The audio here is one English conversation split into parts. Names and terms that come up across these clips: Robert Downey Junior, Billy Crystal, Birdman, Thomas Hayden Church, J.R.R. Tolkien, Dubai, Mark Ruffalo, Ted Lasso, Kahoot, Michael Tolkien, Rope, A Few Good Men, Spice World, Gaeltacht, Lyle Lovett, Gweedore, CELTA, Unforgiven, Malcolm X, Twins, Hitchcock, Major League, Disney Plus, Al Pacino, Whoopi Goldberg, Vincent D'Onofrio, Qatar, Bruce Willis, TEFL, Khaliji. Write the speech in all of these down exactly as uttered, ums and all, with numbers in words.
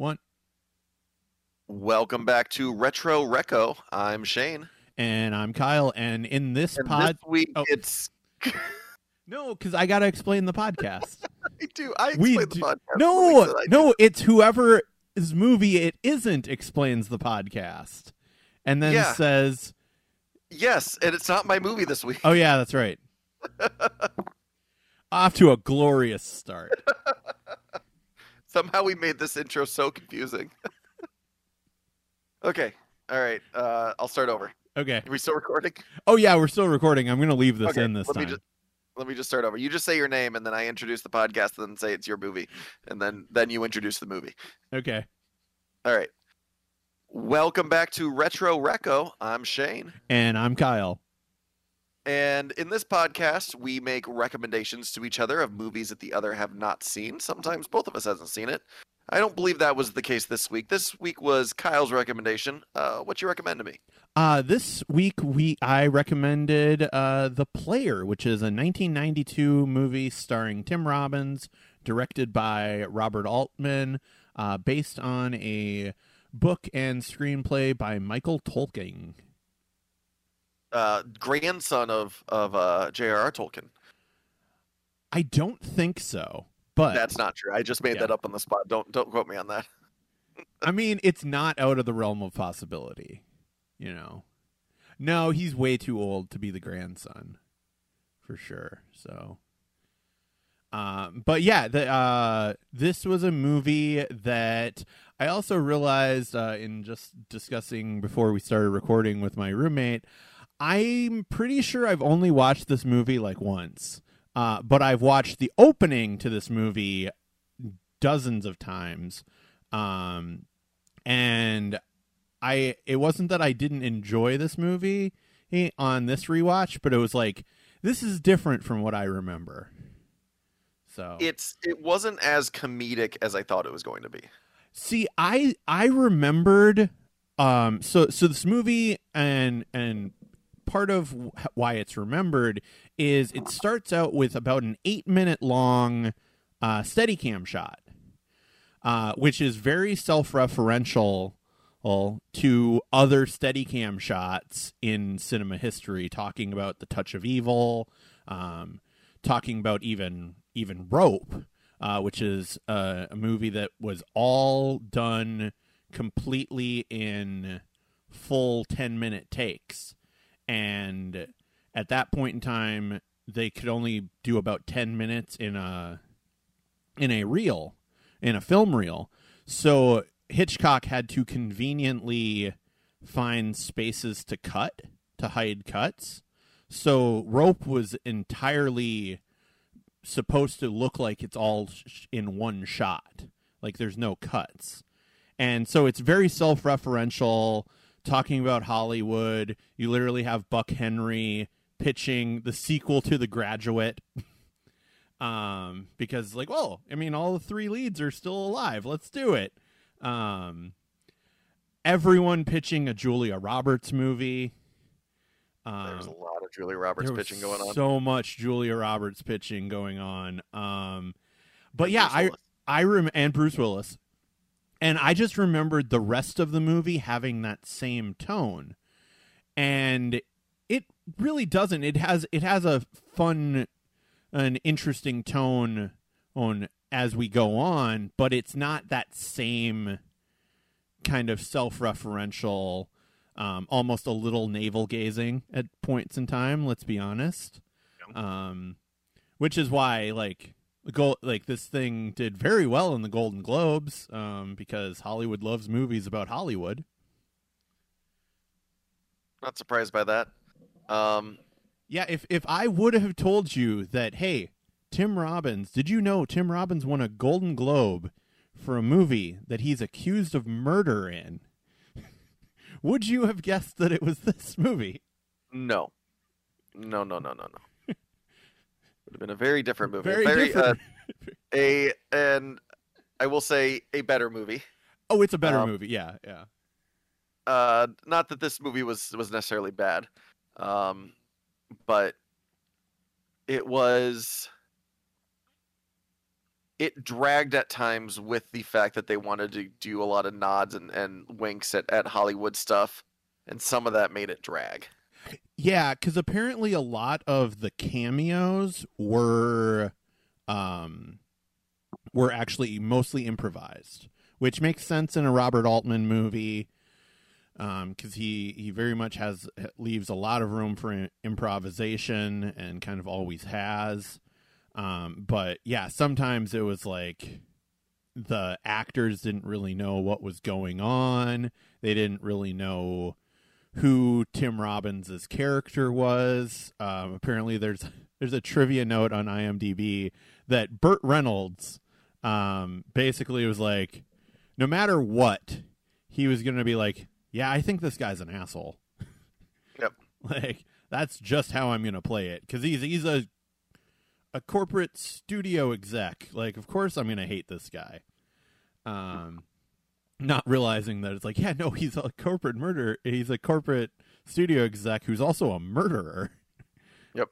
One. Welcome back to Retro Recco. I'm Shane. And I'm Kyle. And in this and pod... This week oh. it's... No, because I got to explain the podcast. I do. I explain we the do... podcast. No, no, it's whoever's movie it isn't explains the podcast. And then yeah. says... Yes, and it's not my movie this week. Oh, yeah, that's right. Off to a glorious start. Somehow we made this intro so confusing. Okay. All right. Uh, I'll start over. Okay. Are we still recording? Oh, yeah. We're still recording. I'm going to leave this okay, in this let time. Me just, let me just start over. You just say your name, and then I introduce the podcast, and then say it's your movie. And then, then you introduce the movie. Okay. All right. Welcome back to Retro Recco. I'm Shane. And I'm Kyle. And in this podcast, we make recommendations to each other of movies that the other have not seen. Sometimes both of us hasn't seen it. I don't believe that was the case this week. This week was Kyle's recommendation. Uh, what you recommend to me? Uh, this week we I recommended uh, The Player, which is a nineteen ninety-two movie starring Tim Robbins, directed by Robert Altman, uh, based on a book and screenplay by Michael Tolkien. Uh, grandson of, of uh, J R R Tolkien. I don't think so. But that's not true. I just made yeah. that up on the spot. Don't don't quote me on that. I mean, it's not out of the realm of possibility, you know. No, he's way too old to be the grandson, for sure. So, um, but yeah, the, uh, this was a movie that I also realized uh, in just discussing before we started recording with my roommate. I'm pretty sure I've only watched this movie like once. Uh, but I've watched the opening to this movie dozens of times. Um, and I it wasn't that I didn't enjoy this movie on this rewatch, but it was like, this is different from what I remember. So it's it wasn't as comedic as I thought it was going to be. See, I I remembered um, so so this movie and and part of why it's remembered is it starts out with about an eight minute long uh, Steadicam shot, uh, which is very self-referential to other Steadicam shots in cinema history, talking about the Touch of Evil, um, talking about even even Rope, uh, which is a, a movie that was all done completely in full ten minute takes. And at that point in time, they could only do about ten minutes in a in a reel, in a film reel. So Hitchcock had to conveniently find spaces to cut, to hide cuts. So Rope was entirely supposed to look like it's all in one shot, like there's no cuts. And so it's very self-referential, talking about Hollywood. You literally have Buck Henry pitching the sequel to The Graduate. um, because like, well, I mean, all the three leads are still alive. Let's do it. Um, everyone pitching a Julia Roberts movie. Um, There's a lot of Julia Roberts pitching going on. So much Julia Roberts pitching going on. Um, but and yeah, Bruce I, I rem- and Bruce Willis. And I just remembered the rest of the movie having that same tone. And it really doesn't. It has it has a fun, an interesting tone on as we go on, but it's not that same kind of self-referential, um, almost a little navel-gazing at points in time, let's be honest. Um, which is why, like... Go, like this thing did very well in the Golden Globes um, because Hollywood loves movies about Hollywood. Not surprised by that. Um, yeah, if if I would have told you that, hey, Tim Robbins, did you know Tim Robbins won a Golden Globe for a movie that he's accused of murder in? Would you have guessed that it was this movie? No. No, no, no, no, no. Would have been a very different movie. Very, very different. Uh, a and I will say a better movie. Oh, it's a better um, movie. Yeah, yeah. Uh, not that this movie was was necessarily bad, um, but it was it dragged at times with the fact that they wanted to do a lot of nods and, and winks at, at Hollywood stuff. And some of that made it drag. Yeah, because apparently a lot of the cameos were um, were actually mostly improvised, which makes sense in a Robert Altman movie, because um, he, he very much has leaves a lot of room for improvisation and kind of always has. Um, but yeah, sometimes it was like the actors didn't really know what was going on. They didn't really know who Tim Robbins' character was. Um, apparently there's, there's a trivia note on IMDb that Burt Reynolds, um, basically was like, no matter what, he was going to be like, yeah, I think this guy's an asshole. Yep. Like, that's just how I'm going to play it. Cause he's, he's a, a corporate studio exec. Like, of course I'm going to hate this guy. Um, not realizing that it's like, yeah, no, he's a corporate murderer. He's a corporate studio exec who's also a murderer. Yep.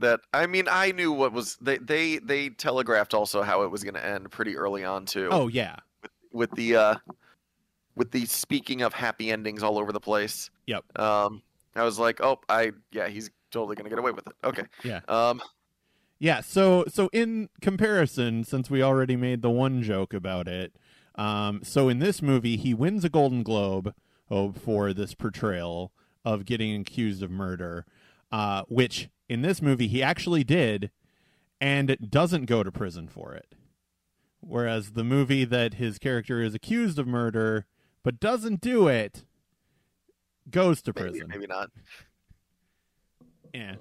That, I mean, I knew what was, they, they, they telegraphed also how it was going to end pretty early on too. Oh yeah. With, with the, uh, with the speaking of happy endings all over the place. Yep. Um, I was like, oh, I, yeah, he's totally going to get away with it. Okay. Yeah. Um, yeah. So, so in comparison, since we already made the one joke about it, Um, so in this movie, he wins a Golden Globe oh, for this portrayal of getting accused of murder, uh, which in this movie he actually did and doesn't go to prison for it. Whereas the movie that his character is accused of murder but doesn't do it goes to prison. Maybe, maybe not. Yeah.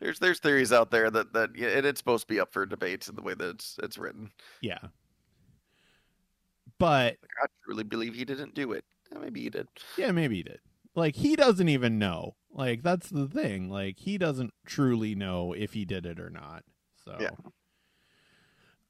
There's there's theories out there that, that it, it's supposed to be up for debate in the way that it's, it's written. Yeah. But I truly believe he didn't do it. Maybe he did. Yeah, maybe he did. Like, he doesn't even know. Like, that's the thing. Like, he doesn't truly know if he did it or not. So, yeah.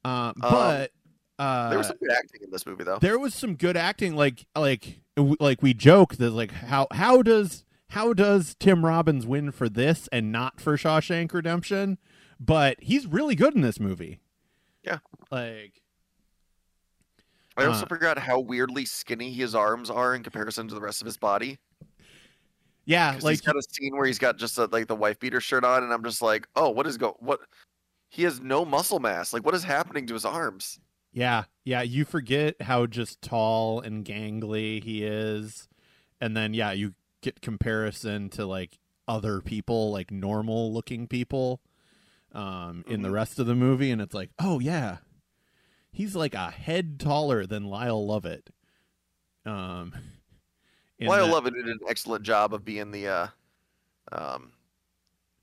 Uh, but um, uh, there was some good acting in this movie, though. There was some good acting. Like, like, like we joke that like how how does how does Tim Robbins win for this and not for Shawshank Redemption? But he's really good in this movie. Yeah. Like. I also uh, forgot how weirdly skinny his arms are in comparison to the rest of his body. Yeah, like he's got a scene where he's got just a, like the wife beater shirt on, and I'm just like, oh, what is go? What? He has no muscle mass. Like, what is happening to his arms? Yeah, yeah. You forget how just tall and gangly he is, and then yeah, you get comparison to like other people, like normal looking people, um, in mm-hmm. the rest of the movie, and it's like, oh yeah. He's like a head taller than Lyle Lovett. Um, Lyle that... Lovett did an excellent job of being the, uh, um,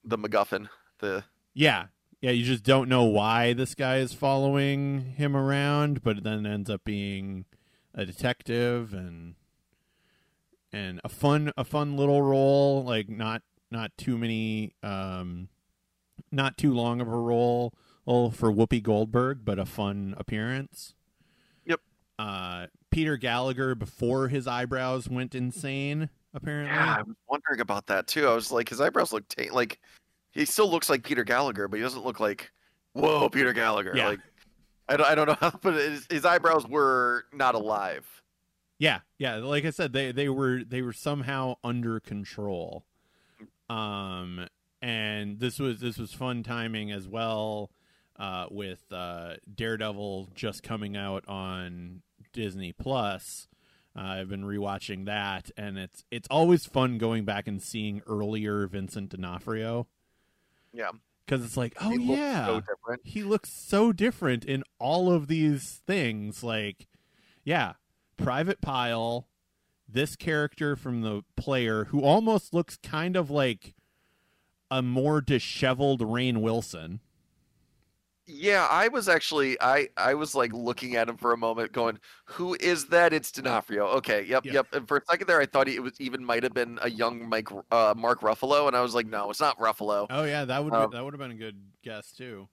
the MacGuffin. The yeah, yeah. You just don't know why this guy is following him around, but then ends up being a detective and and a fun a fun little role. Like not not too many, um, not too long of a role. Oh, for Whoopi Goldberg, but a fun appearance. Yep. Uh, Peter Gallagher, before his eyebrows went insane, apparently. Yeah, I was wondering about that, too. I was like, his eyebrows look... T- like, he still looks like Peter Gallagher, but he doesn't look like, whoa, Peter Gallagher. Yeah. Like, I don't, I don't know how, but his, his eyebrows were not alive. Yeah, yeah. Like I said, they, they were they were somehow under control. Um, and this was this was fun timing as well. Uh, with uh, Daredevil just coming out on Disney Plus, uh, I've been rewatching that, and it's it's always fun going back and seeing earlier Vincent D'Onofrio. Yeah, because it's like, oh he yeah, looks so he looks so different in all of these things. Like, yeah, Private Pyle, this character from The Player, who almost looks kind of like a more disheveled Rainn Wilson. Yeah, I was actually, I, I was like looking at him for a moment going, who is that? It's D'Onofrio. Okay, yep, yeah. yep. And for a second there, I thought it was even might have been a young Mike, uh, Mark Ruffalo, and I was like, no, it's not Ruffalo. Oh, yeah, that would um, that would have been a good guess, too.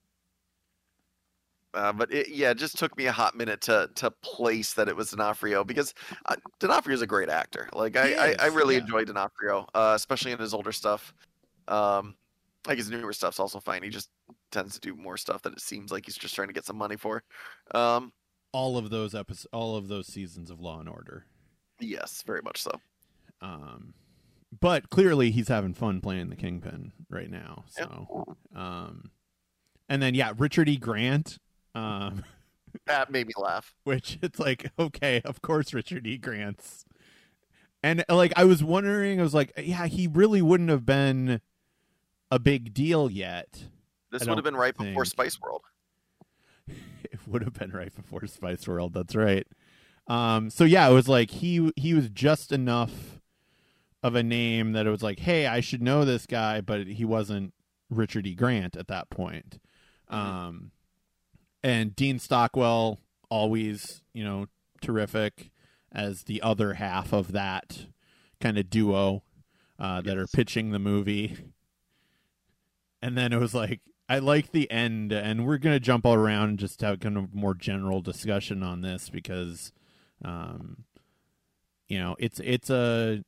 Uh, but, it, yeah, it just took me a hot minute to to place that it was D'Onofrio, because uh, D'Onofrio is a great actor. Like, I, is, I, I really yeah. enjoy D'Onofrio, uh, especially in his older stuff. Um, like, his newer stuff's also fine. He just... tends to do more stuff that it seems like he's just trying to get some money for. Um, all of those episodes, all of those seasons of Law and Order. Yes, very much so. Um, but clearly he's having fun playing the Kingpin right now. So, yep. um, and then yeah, Richard E. Grant. Um, that made me laugh. Which it's like, okay, of course, Richard E. Grant's. And like, I was wondering, I was like, yeah, he really wouldn't have been a big deal yet. This would have been right think. before Spice World. It would have been right before Spice World. That's right. Um, so yeah, it was like he he was just enough of a name that it was like, hey, I should know this guy, but he wasn't Richard E. Grant at that point. Mm-hmm. Um, and Dean Stockwell, always, you know, terrific as the other half of that kind of duo uh, yes. that are pitching the movie. And then it was like, I like the end, and we're going to jump all around and just have kind of more general discussion on this because, um, you know, it's it's a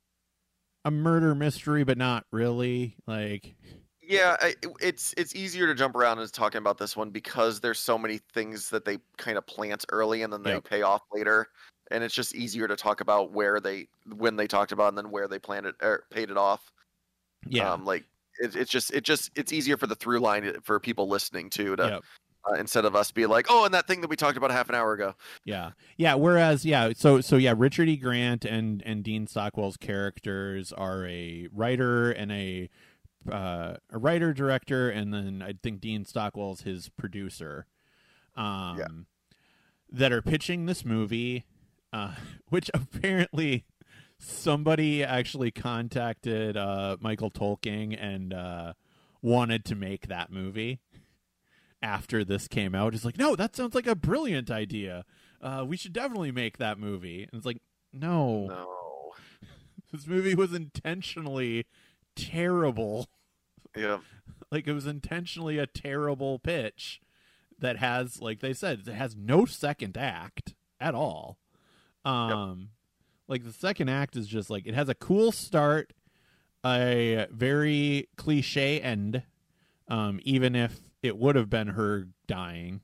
a murder mystery, but not really. Like, yeah, I, it's it's easier to jump around and talking about this one because there's so many things that they kind of plant early and then they yep. pay off later, and it's just easier to talk about where they when they talked about it and then where they planted or paid it off. Yeah, um, like. It's it just, it just, it's easier for the through line for people listening to, to yep. uh, instead of us be like, oh, and that thing that we talked about half an hour ago. Yeah. Yeah. Whereas, yeah. So, so yeah, Richard E. Grant and, and Dean Stockwell's characters are a writer and a, uh, a writer director. And then I think Dean Stockwell's his producer, um, yeah. that are pitching this movie, uh, which apparently somebody actually contacted uh, Michael Tolkien and uh, wanted to make that movie after this came out. It's like, no, that sounds like a brilliant idea. Uh, we should definitely make that movie. And it's like, no. No. This movie was intentionally terrible. Yeah. Like, it was intentionally a terrible pitch that has, like they said, it has no second act at all. Um. Yep. Like, the second act is just, like, it has a cool start, a very cliche end, um, even if it would have been her dying.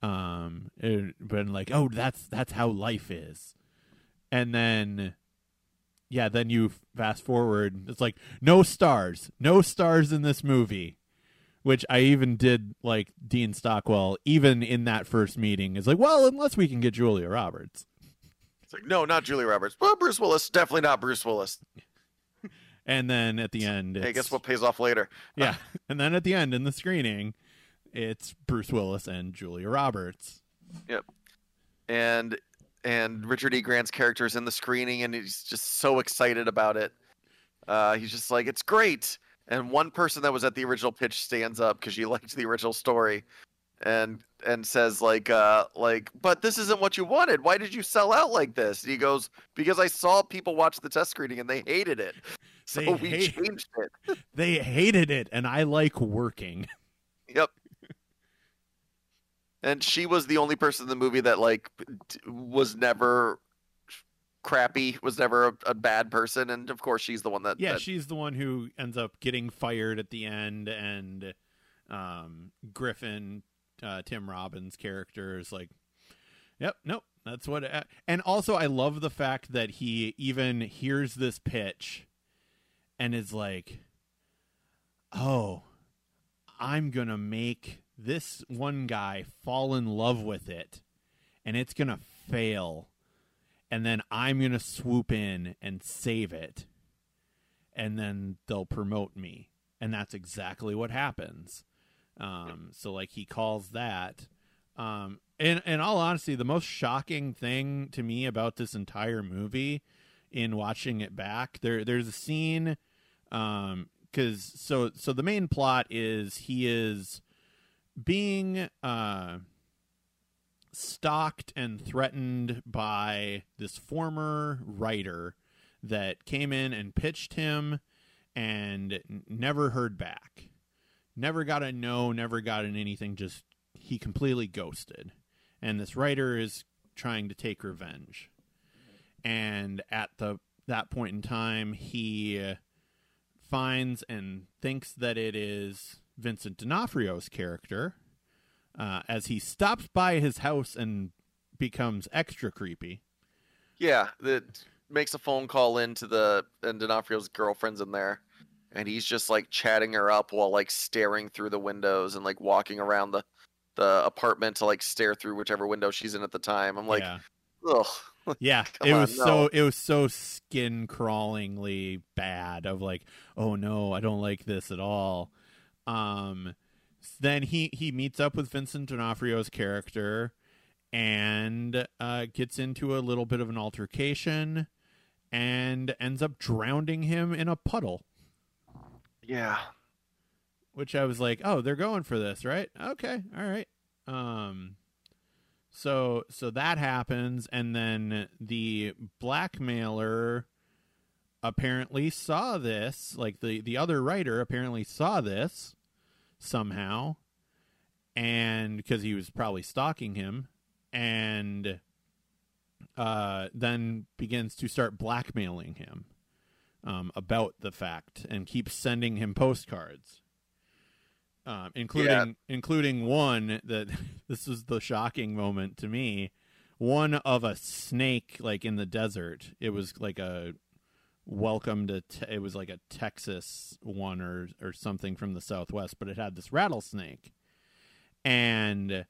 Um, it would have been like, oh, that's that's how life is. And then, yeah, then you fast forward. It's like, no stars. No stars in this movie, which I even did, like, Dean Stockwell, even in that first meeting, is like, well, unless we can get Julia Roberts. Like, no, not Julia Roberts. Well, Bruce Willis. Definitely not Bruce Willis. And then at the end, it's, hey, guess what pays off later? Yeah. And then at the end in the screening, it's Bruce Willis and Julia Roberts. Yep. And and Richard E. Grant's character is in the screening, and he's just so excited about it. Uh, he's just like, it's great. And one person that was at the original pitch stands up because she liked the original story. And and says like uh like but this isn't what you wanted. Why did you sell out like this? And he goes, because I saw people watch the test screening and they hated it. So they we hate- changed it. They hated it, and I like working. Yep. And she was the only person in the movie that like was never crappy, was never a, a bad person, and of course she's the one that yeah that... she's the one who ends up getting fired at the end, and um Griffin. Uh, Tim Robbins' character is like, yep, nope, that's what. It, and also, I love the fact that he even hears this pitch and is like, oh, I'm going to make this one guy fall in love with it, and it's going to fail. And then I'm going to swoop in and save it. And then they'll promote me. And that's exactly what happens. Um, so like he calls that, um, and, in all honesty, the most shocking thing to me about this entire movie in watching it back, there, there's a scene, um, cause so, so the main plot is he is being, uh, stalked and threatened by this former writer that came in and pitched him and never heard back. Never got a no, never got an anything, just he completely ghosted. And this writer is trying to take revenge. And at the that point in time, he finds and thinks that it is Vincent D'Onofrio's character, uh, as he stops by his house and becomes extra creepy. Yeah, that makes a phone call into the and D'Onofrio's girlfriend's in there, and he's just like chatting her up while like staring through the windows and like walking around the the apartment to like stare through whichever window she's in at the time. I'm like, ugh. Yeah, it was so it was so skin crawlingly bad of like, oh no, I don't like this at all. Um, then he he meets up with Vincent D'Onofrio's character and uh, gets into a little bit of an altercation and ends up drowning him in a puddle. Yeah, which I was like, oh, they're going for this, right? Okay, all right. Um. So so that happens, and then the blackmailer apparently saw this, like the, the other writer apparently saw this somehow, and because he was probably stalking him, and uh, then begins to start blackmailing him um, about the fact and keeps sending him postcards. Um, including yeah. including one that this is the shocking moment to me, one of a snake like in the desert. It was like a welcome to te- it was like a Texas one or or something from the Southwest, but it had this rattlesnake, and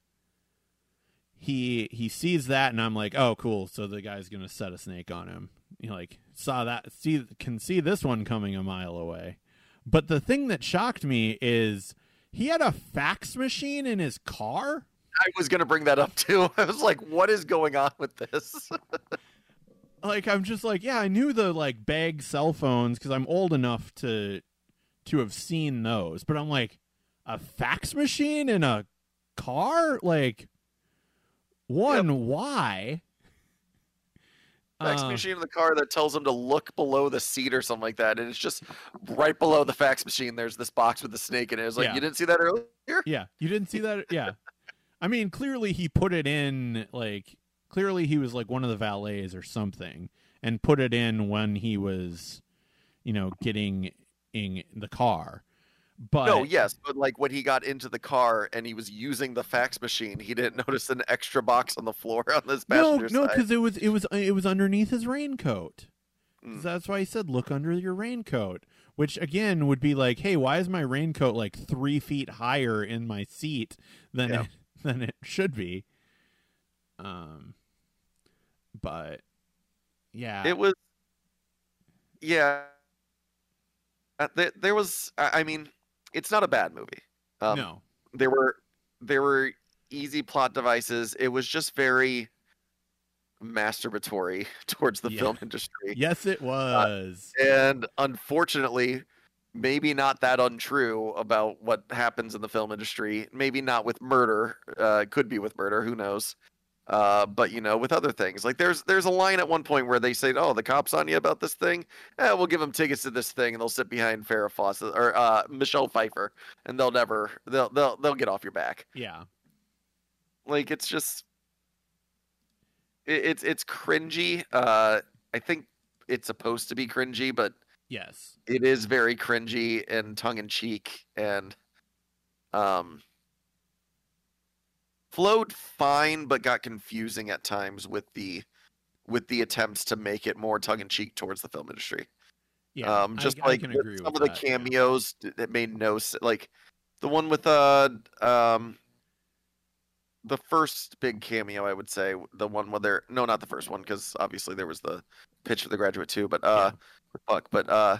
he he sees that, and I'm like, oh cool, so the guy's gonna set a snake on him. You know, like saw that see can see this one coming a mile away. But the thing that shocked me is, he had a fax machine in his car? I was going to bring that up, too. I was like, what is going on with this? Like, I'm just like, yeah, I knew the, like, bag cell phones because I'm old enough to to have seen those. But I'm like, a fax machine in a car? Like, one, yep. Why? Fax machine in the car that tells him to look below the seat or something like that, and it's just right below the fax machine there's this box with the snake in it. It's like, yeah. You didn't see that earlier? Yeah, you didn't see that? Yeah. I mean, clearly he put it in, like, clearly he was like one of the valets or something and put it in when he was, you know, getting in the car. But no, yes, but like when he got into the car and he was using the fax machine, he didn't notice an extra box on the floor on this passenger side. No, no, because it was it was it was underneath his raincoat. Mm. That's why he said, "Look under your raincoat," which again would be like, "Hey, why is my raincoat like three feet higher in my seat than yeah. it, than it should be?" Um, but yeah, it was yeah. Uh, there, there was, I mean. It's not a bad movie. Um, no, there were there were easy plot devices. It was just very masturbatory towards the yeah. film industry. Yes, it was. Uh, and unfortunately, maybe not that untrue about what happens in the film industry. Maybe not with murder. Uh, could be with murder. Who knows? Uh, but, you know, with other things, like there's there's a line at one point where they say, oh, the cops on you about this thing. Eh, we'll give them tickets to this thing and they'll sit behind Farrah Fawcett or uh, Michelle Pfeiffer and they'll never they'll they'll they'll get off your back. Yeah. Like, it's just it, it's it's cringy. Uh, I think it's supposed to be cringy, but yes, it is very cringy and tongue in cheek and um. flowed fine, but got confusing at times with the with the attempts to make it more tongue in cheek towards the film industry. Yeah, um, just I, like I can agree some with of that, the cameos yeah. that made no sense. Like the one with uh um the first big cameo, I would say the one where they're no, not the first one because obviously there was the pitch for The Graduate too, but uh, yeah. fuck, but uh,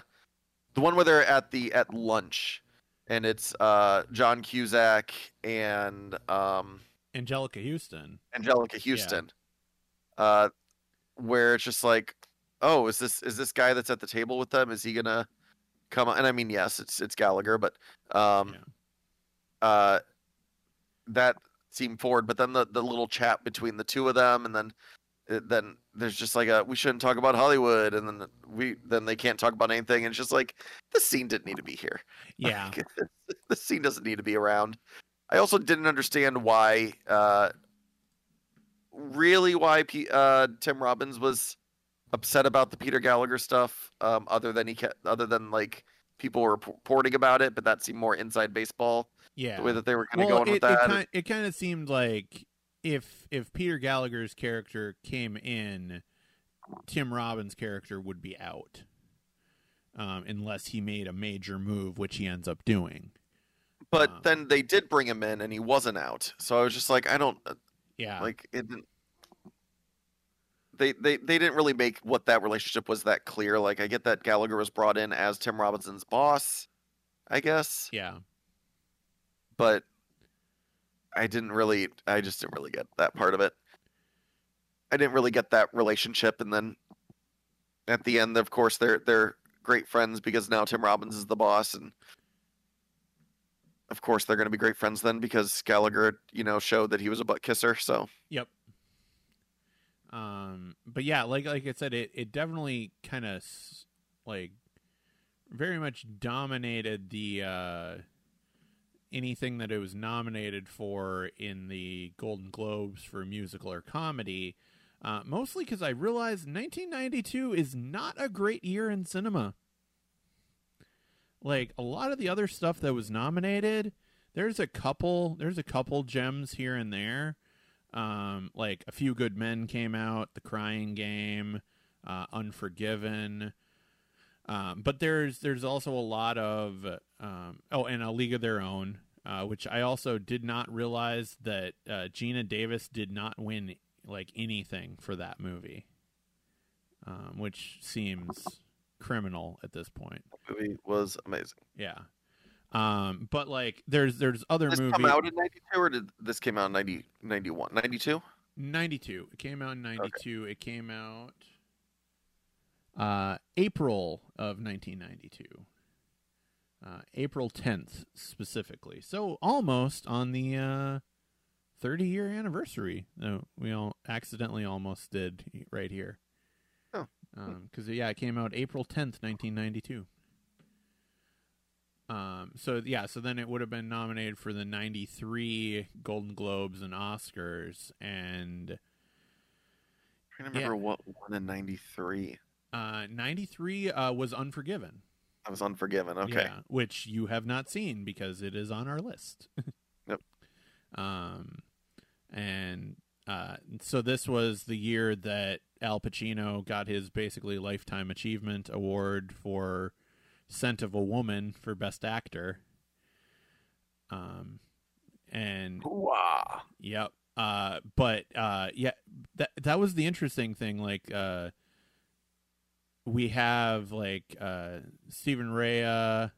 the one where they're at the at lunch and it's uh John Cusack and um. Angelica Houston. Angelica Houston. Yeah. Uh, where it's just like, oh, is this is this guy that's at the table with them? Is he gonna come on? And I mean, yes, it's it's Gallagher, but um yeah. uh that seemed forward, but then the, the little chat between the two of them and then then there's just like a we shouldn't talk about Hollywood and then we then they can't talk about anything and it's just like this scene didn't need to be here. Yeah. Like, this scene doesn't need to be around. I also didn't understand why, uh, really why P- uh, Tim Robbins was upset about the Peter Gallagher stuff. Um, other than he kept, other than like people were reporting about it, but that seemed more inside baseball. Yeah, the way that they were kind of well, going it, with that. It kind, it kind of seemed like if if Peter Gallagher's character came in, Tim Robbins' character would be out, um, unless he made a major move, which he ends up doing. But um, then they did bring him in, and he wasn't out. So I was just like, I don't. Yeah, like it didn't. They, they they didn't really make what that relationship was that clear. Like, I get that Gallagher was brought in as Tim Robinson's boss, I guess. Yeah. But I didn't really, I just didn't really get that part of it. I didn't really get that relationship. And then at the end, of course, they're, they're great friends because now Tim Robbins is the boss. And of course they're going to be great friends then because Gallagher, you know, showed that he was a butt kisser. So, yep. Um, but yeah, like, like I said, it, it definitely kind of like very much dominated the, uh, anything that it was nominated for in the Golden Globes for musical or comedy, uh, mostly because I realized nineteen ninety-two is not a great year in cinema. Like a lot of the other stuff that was nominated, there's a couple, there's a couple gems here and there. Um, like A Few Good Men came out, The Crying Game, uh, Unforgiven. Um, but there's, there's also a lot of, um, oh, and A League of Their Own, uh, which I also did not realize that, uh, Gina Davis did not win like anything for that movie. Um, which seems criminal at this point. That movie was amazing. Yeah. Um, but like there's, there's other movies. Did this movies. come out in ninety-two or did this came out in ninety, ninety-one, ninety-two? ninety-two. It came out in ninety-two. Okay. It came out, uh, April of nineteen ninety-two, uh, April tenth specifically. So almost on the, uh, thirty year anniversary. No, we all accidentally almost did right here. Oh, um, cause yeah, it came out April tenth, nineteen ninety-two. Um, so yeah, so then it would have been nominated for the ninety-three Golden Globes and Oscars, and I'm trying to remember yeah. what won in ninety-three. Uh, ninety-three uh, was Unforgiven. I was Unforgiven. Okay, yeah, which you have not seen because it is on our list. Yep. Um, and uh, so this was the year that Al Pacino got his basically lifetime achievement award for Scent of a Woman for Best Actor. Um, and Ooh-ah. Yep. Uh, but uh, yeah, that that was the interesting thing. Like, uh, we have like uh, Stephen Rea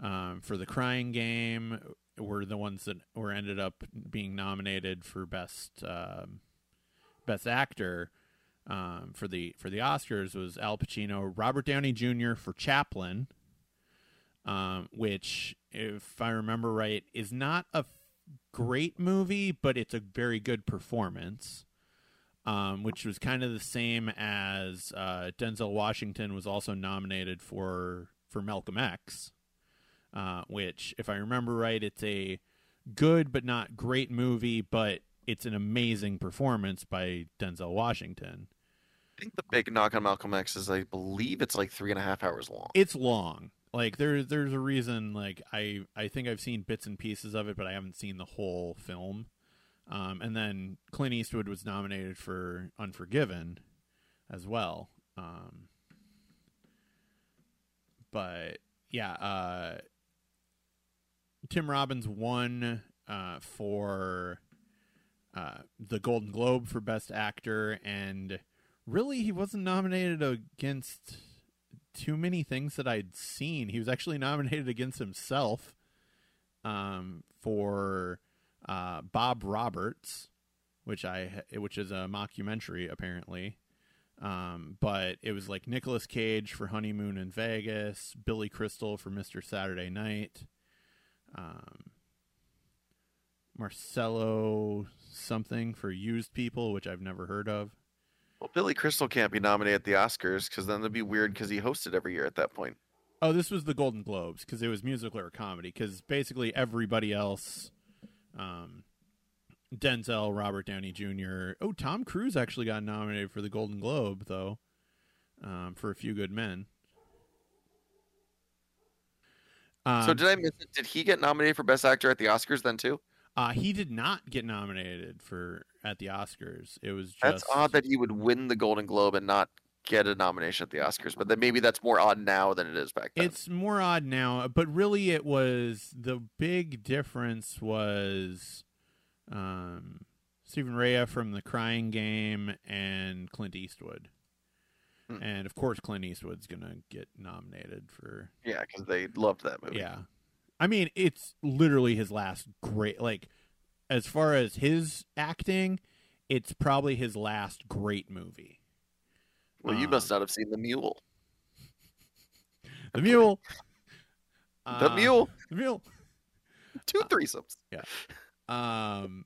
um, for The Crying Game were the ones that were ended up being nominated for best um, best actor. Um, for the for the Oscars was Al Pacino, Robert Downey Junior for Chaplin, um, which, if I remember right, is not a f- great movie, but it's a very good performance, um, which was kind of the same as uh, Denzel Washington was also nominated for for Malcolm X, uh, which, if I remember right, it's a good but not great movie, but it's an amazing performance by Denzel Washington. I think the big knock on Malcolm X is I believe it's like three and a half hours long. It's long. Like there, there's a reason. Like I, I think I've seen bits and pieces of it, but I haven't seen the whole film. Um, and then Clint Eastwood was nominated for Unforgiven as well. Um, but yeah, uh, Tim Robbins won uh, for uh, the Golden Globe for Best Actor, and really, he wasn't nominated against too many things that I'd seen. He was actually nominated against himself um, for uh, Bob Roberts, which I which is a mockumentary apparently. Um, but it was like Nicolas Cage for Honeymoon in Vegas, Billy Crystal for Mister Saturday Night, um, Marcello something for Used People, which I've never heard of. Well, Billy Crystal can't be nominated at the Oscars because then it'd be weird because he hosted every year at that point. Oh, this was the Golden Globes because it was musical or comedy because basically everybody else, um, Denzel, Robert Downey Junior Oh, Tom Cruise actually got nominated for the Golden Globe, though, um, for A Few Good Men. Um, so did I miss it? Did he get nominated for Best Actor at the Oscars then too? Uh, he did not get nominated for at the Oscars. It was just... That's odd that he would win the Golden Globe and not get a nomination at the Oscars, but then maybe that's more odd now than it is back then. It's more odd now, but really it was... The big difference was um, Stephen Rea from The Crying Game and Clint Eastwood. Hmm. And, of course, Clint Eastwood's going to get nominated for... Yeah, because they loved that movie. Yeah. I mean, it's literally his last great... Like, as far as his acting, it's probably his last great movie. Well, you must not have seen The Mule. The Mule. The um, Mule. The Mule. Two threesomes. Uh, yeah. Um,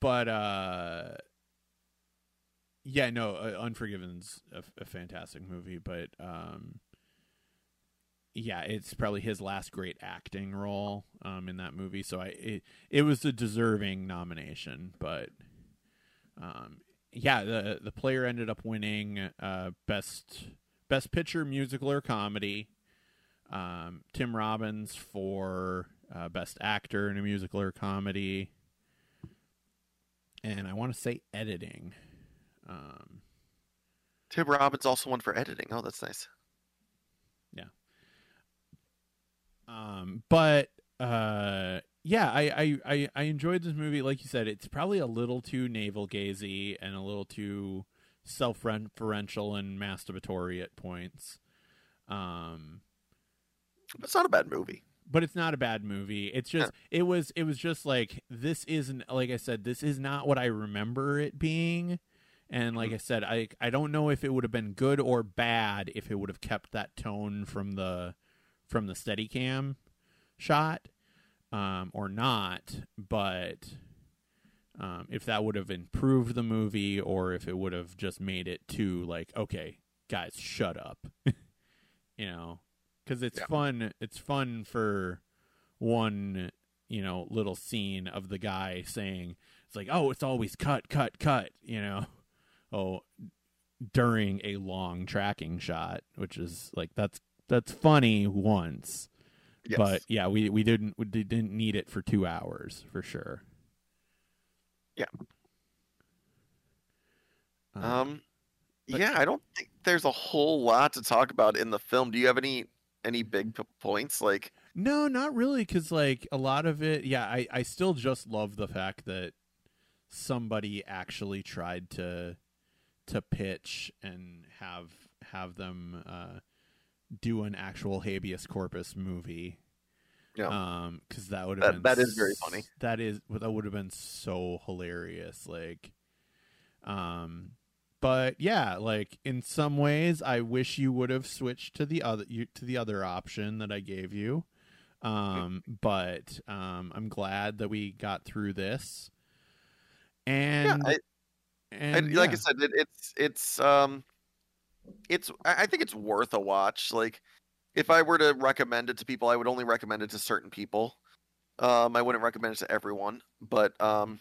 but uh, yeah, no, uh, Unforgiven's a, a fantastic movie, but um, yeah, it's probably his last great acting role um in that movie. So I, it, it was a deserving nomination, but um. Yeah, the the Player ended up winning uh, best best picture, musical or comedy. Um, Tim Robbins for uh, best actor in a musical or comedy, and I want to say editing. Um, Tim Robbins also won for editing. Oh, that's nice. Yeah. Um, but uh. Yeah, I, I, I, I enjoyed this movie. Like you said, it's probably a little too navel-gazy and a little too self-referential and masturbatory at points. Um, it's not a bad movie. But it's not a bad movie. It's just yeah. it was it was just like this isn't like I said, this is not what I remember it being. And like mm-hmm. I said, I I don't know if it would have been good or bad if it would have kept that tone from the from the Steadicam shot. Um, or not, but um, if that would have improved the movie or if it would have just made it too, like, okay, guys, shut up, you know, because it's yeah. fun. It's fun for one, you know, little scene of the guy saying, it's like, oh, it's always cut, cut, cut, you know, oh, during a long tracking shot, which is like, that's that's funny once. Yes. But yeah, we, we didn't we didn't need it for two hours for sure. Yeah. Um, um but, yeah, I don't think there's a whole lot to talk about in the film. Do you have any any big points? Like, no, not really, because like a lot of it, yeah, I, I still just love the fact that somebody actually tried to to pitch and have have them uh, do an actual habeas corpus movie. Yeah. Um, cause that would have been, that is very funny. That is, that would have been so hilarious. Like, um, but yeah, like in some ways I wish you would have switched to the other, you, to the other option that I gave you. Um, okay. but, um, I'm glad that we got through this and, yeah, I, and, and yeah. like I said, it, it's, it's, um, It's. I think it's worth a watch. Like, if I were to recommend it to people, I would only recommend it to certain people. Um, I wouldn't recommend it to everyone, but um,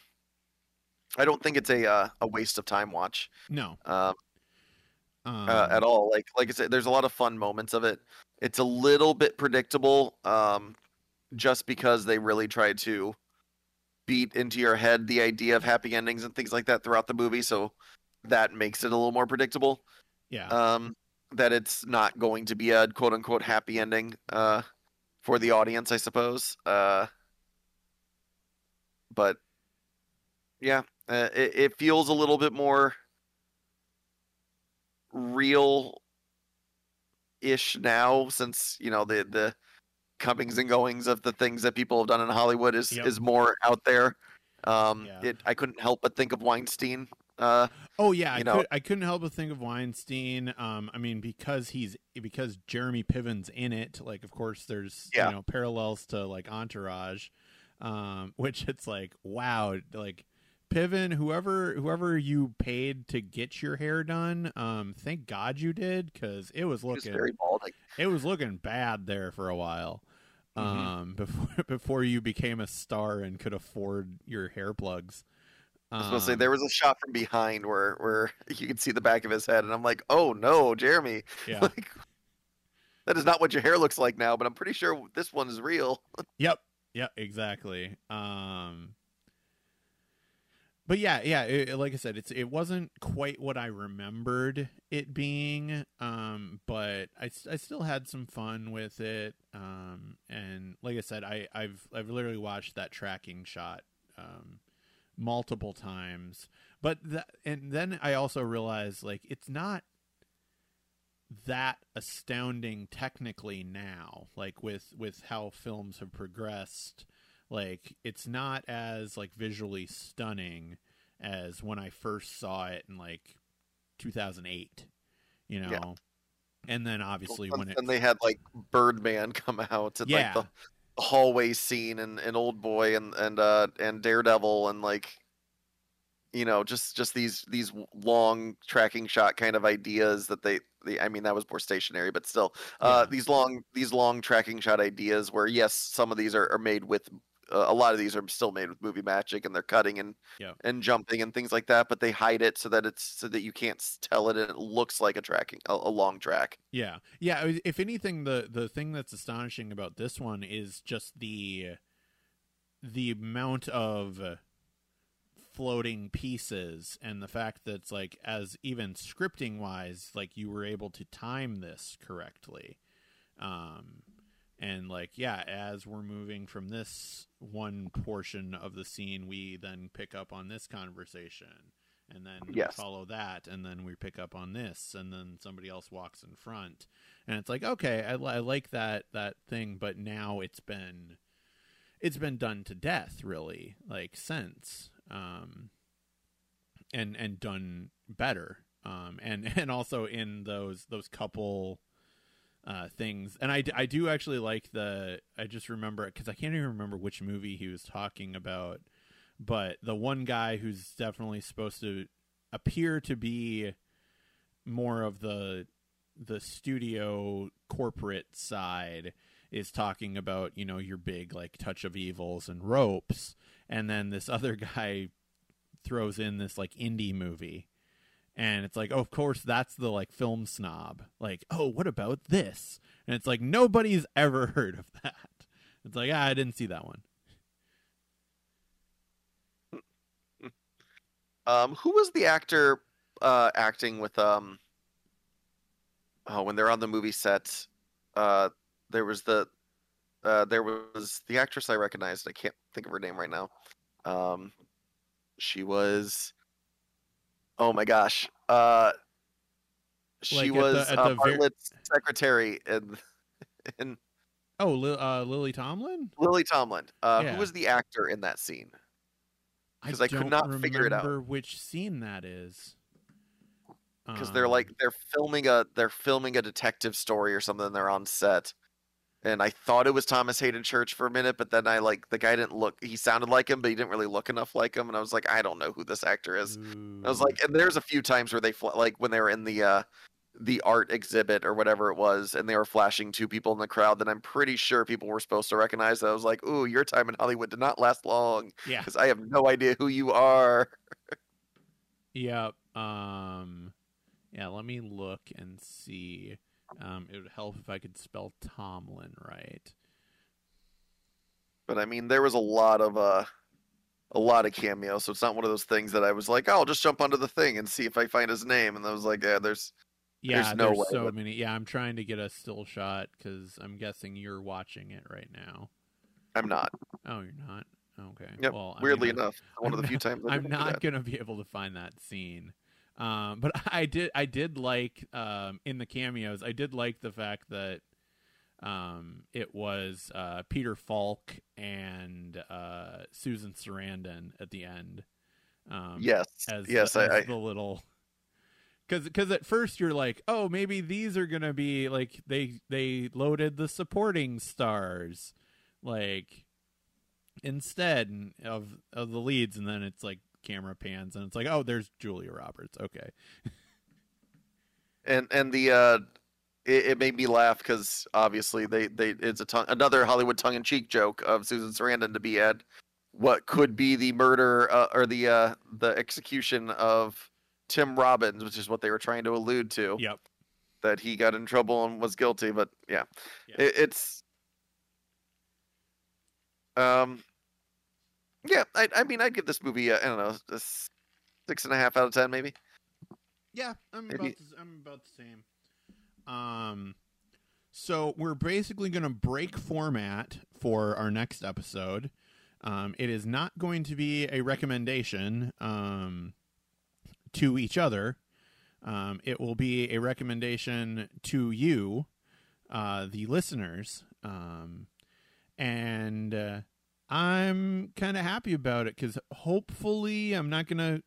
I don't think it's a uh, a waste of time watch. No, um, um... Uh, at all. Like, like I said, there's a lot of fun moments of it. It's a little bit predictable, um, just because they really tried to beat into your head the idea of happy endings and things like that throughout the movie. So that makes it a little more predictable. Yeah. Um, that it's not going to be a quote unquote happy ending, uh, for the audience, I suppose. Uh, but yeah, uh, it, it feels a little bit more real ish now since, you know, the, the comings and goings of the things that people have done in Hollywood is, yep. is more out there. Um, yeah. it, I couldn't help but think of Weinstein. Uh, oh yeah, I, could, I couldn't help but think of Weinstein. Um, I mean, because he's because Jeremy Piven's in it. Like, of course, there's yeah. you know parallels to like Entourage, um, which it's like wow, like Piven, whoever whoever you paid to get your hair done, um, thank God you did because it was looking it was, very bald, like... it was looking bad there for a while. Mm-hmm. Um, before before you became a star and could afford your hair plugs. I was going to say, there was a shot from behind where, where you could see the back of his head, and I'm like, oh, no, Jeremy. Yeah. Like, that is not what your hair looks like now, but I'm pretty sure this one is real. Yep. Yeah, exactly. Um, but yeah, yeah. It, like I said, it's it wasn't quite what I remembered it being, um, but I, I still had some fun with it. Um, and like I said, I, I've I've literally watched that tracking shot um, multiple times. But that, and then I also realized like it's not that astounding technically now, like with with how films have progressed. Like it's not as like visually stunning as when I first saw it in like two thousand eight, you know. Yeah. And then obviously well, when it, and they had like Birdman come out and yeah. like the hallway scene and, and Old Boy and and uh and Daredevil and like, you know, just just these these long tracking shot kind of ideas that they, they I mean that was more stationary, but still uh yeah. these long these long tracking shot ideas where yes, some of these are, are made with uh, a lot of these are still made with movie magic and they're cutting and yeah. and jumping and things like that, but they hide it so that it's so that you can't tell it and it looks like a tracking a, a long track. Yeah. Yeah, if anything the the thing that's astonishing about this one is just the the amount of floating pieces and the fact that it's like, as even scripting wise, like you were able to time this correctly. Um, and like, yeah, as we're moving from this one portion of the scene, we then pick up on this conversation and then yes. follow that. And then we pick up on this and then somebody else walks in front and it's like, okay, I, I like that, that thing, but now it's been, it's been done to death really, like since, um and and done better, um and and also in those those couple uh things. And i i do actually like the I just remember because I can't even remember which movie he was talking about, but the one guy who's definitely supposed to appear to be more of the the studio corporate side is talking about, you know, your big like Touch of Evils and Ropes. And then this other guy throws in this like indie movie and it's like, oh, of course, that's the like film snob. Like, oh, what about this? And it's like, nobody's ever heard of that. It's like, ah, I didn't see that one. Um, who was the actor uh, acting with, um, oh, when they're on the movie set, uh, there was the, Uh, there was the actress I recognized. I can't think of her name right now. Um, she was, oh my gosh, uh, she like was the, uh, Bartlett's very... secretary in, in. Oh, uh, Lily Tomlin. Lily Tomlin. Uh, yeah. Who was the actor in that scene? Because I, I could not figure it out. Which scene that is? Because um... they're like they're filming a they're filming a detective story or something. They're on set. And I thought it was Thomas Hayden Church for a minute, but then I like the guy didn't look. He sounded like him, but he didn't really look enough like him. And I was like, I don't know who this actor is. Ooh. I was like, and there's a few times where they fl- like when they were in the uh, the art exhibit or whatever it was, and they were flashing two people in the crowd that I'm pretty sure people were supposed to recognize. That I was like, ooh, your time in Hollywood did not last long. Yeah, because I have no idea who you are. Yep. Um. Yeah. Let me look and see. Um, it would help if I could spell Tomlin right. But I mean, there was a lot of uh, a lot of cameos, so it's not one of those things that I was like, oh, I'll just jump onto the thing and see if I find his name. And I was like, yeah, there's, yeah, there's no there's way. So but... many. Yeah, I'm trying to get a still shot because I'm guessing you're watching it right now. I'm not. Oh, you're not? Okay. Yep. Well, weirdly I mean, enough, I'm one not, of the few times I'm not going to be able to find that scene. Um, but I did, I did like, um, in the cameos, I did like the fact that, um, it was, uh, Peter Falk and, uh, Susan Sarandon at the end. Um, yes, as, yes, as I, the little, cause, cause at first you're like, oh, maybe these are going to be like, they, they loaded the supporting stars, like instead of, of the leads. And then it's like, camera pans and it's like, oh, there's Julia Roberts. Okay. and and the uh it, it made me laugh because obviously they they it's a tongue, another Hollywood tongue-in-cheek joke of Susan Sarandon to be at what could be the murder uh, or the uh the execution of Tim Robbins, which is what they were trying to allude to. Yep. that he got in trouble and was guilty. But yeah, yeah. It, it's, um, yeah, I, I mean, I'd give this movie, uh, I don't know, a six and a half out of ten, maybe. Yeah, I'm about, the, I'm about the same. Um, so we're basically going to break format for our next episode. Um, it is not going to be a recommendation um, to each other. Um, it will be a recommendation to you, uh, the listeners. Um, and uh, I'm kind of happy about it because hopefully I'm not going to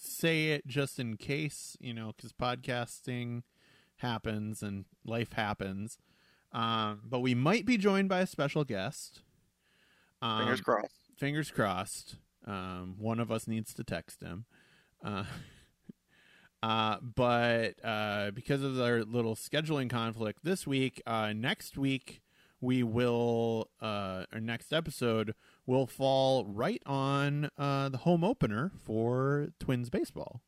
say it just in case, you know, because podcasting happens and life happens. Um, but we might be joined by a special guest. Um, fingers crossed. Fingers crossed. Um, one of us needs to text him. Uh, uh, but uh, because of our little scheduling conflict this week, uh, next week we will, uh, our next episode will fall right on uh, the home opener for Twins baseball.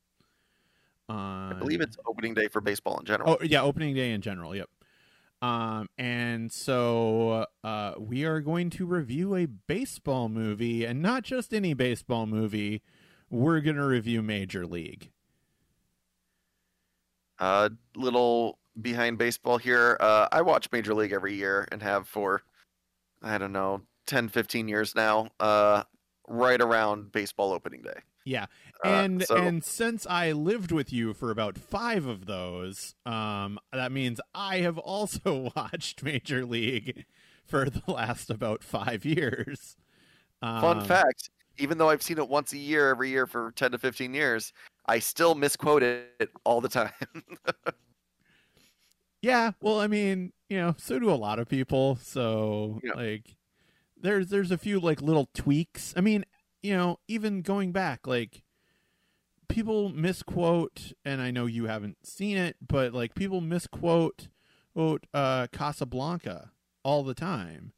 Um, I believe it's opening day for baseball in general. Oh, yeah, opening day in general. Yep. Um, and so uh, we are going to review a baseball movie, and not just any baseball movie. We're going to review Major League. A uh, little behind baseball here. Uh, I watch Major League every year and have for, I don't know, ten, fifteen years now, uh, right around baseball opening day. Yeah. And uh, so. and since I lived with you for about five of those, um, that means I have also watched Major League for the last about five years. Um, Fun fact, even though I've seen it once a year every year for ten to fifteen years, I still misquote it all the time. Yeah, well, I mean, you know, so do a lot of people. So, yeah. like, there's there's a few, like, little tweaks. I mean, you know, even going back, like, people misquote, and I know you haven't seen it, but, like, people misquote quote, uh, Casablanca all the time.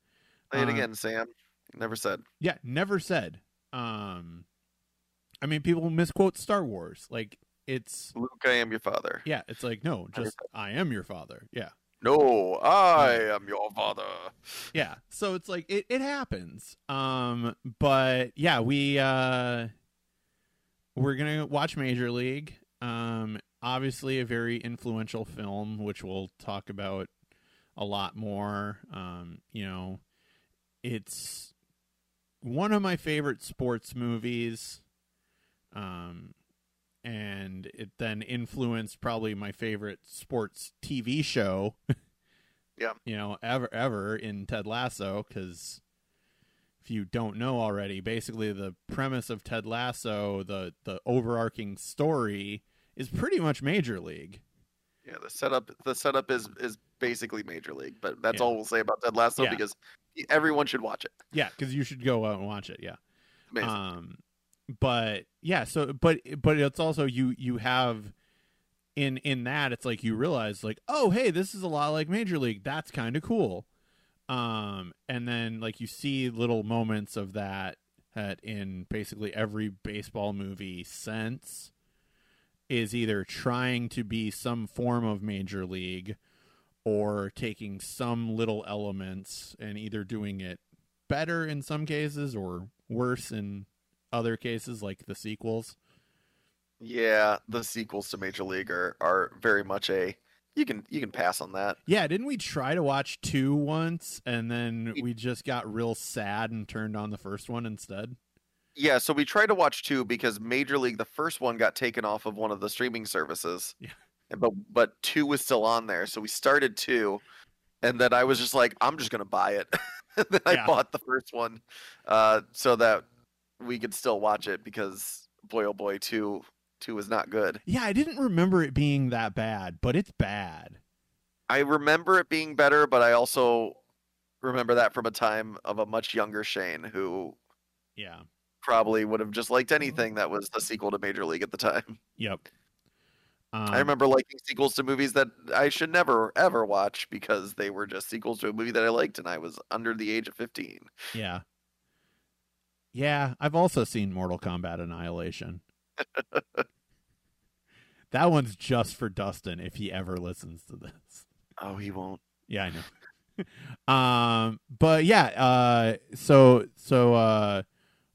Say it um, again, Sam. Never said. Yeah, never said. Um, I mean, people misquote Star Wars. Like, it's... Luke, I am your father. Yeah, it's like, no, just, I am your father. Yeah. No, I am your father. Yeah. So it's like, it, it happens. Um, but yeah, we, uh, we're going to watch Major League. Um, obviously a very influential film, which we'll talk about a lot more. Um, you know, it's one of my favorite sports movies. Um, And it then influenced probably my favorite sports T V show, yeah, you know, ever, ever in Ted Lasso. Because if you don't know already, basically the premise of Ted Lasso, the, the overarching story is pretty much Major League. Yeah, the setup, the setup is, is basically Major League, but that's yeah. all we'll say about Ted Lasso yeah. because everyone should watch it. Yeah, because you should go out and watch it. Yeah. Amazing. Um, But yeah, so but but it's also you you have in in that it's like you realize like, oh, hey, this is a lot like Major League. That's kind of cool. Um, and then like you see little moments of that that in basically every baseball movie since is either trying to be some form of Major League or taking some little elements and either doing it better in some cases or worse in other cases, like the sequels. Yeah, the sequels to Major League are, are very much a you can you can pass on that. Yeah, didn't we try to watch two once and then we just got real sad and turned on the first one instead? Yeah, so we tried to watch two because Major League, the first one, got taken off of one of the streaming services. Yeah. But but two was still on there, so we started two, and then I was just like, I'm just gonna buy it. And then yeah. I bought the first one, uh, so that we could still watch it because boy oh boy two two is not good. Yeah, I didn't remember it being that bad, but it's bad. I remember it being better, but I also remember that from a time of a much younger Shane who yeah probably would have just liked anything that was the sequel to Major League at the time. Yep. Um, I remember liking sequels to movies that I should never ever watch because they were just sequels to a movie that I liked and I was under the age of fifteen. Yeah. Yeah, I've also seen Mortal Kombat Annihilation. That one's just for Dustin if he ever listens to this. Oh, he won't. Yeah, I know. um but yeah uh so so uh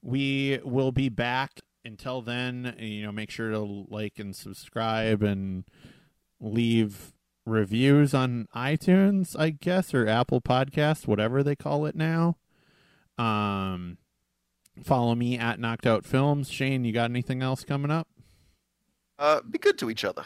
we will be back. Until then, you know, make sure to like and subscribe and leave reviews on iTunes, I guess, or Apple Podcasts, whatever they call it now. Um follow me at Knocked Out Films. Shane, you got anything else coming up? Uh be good to each other.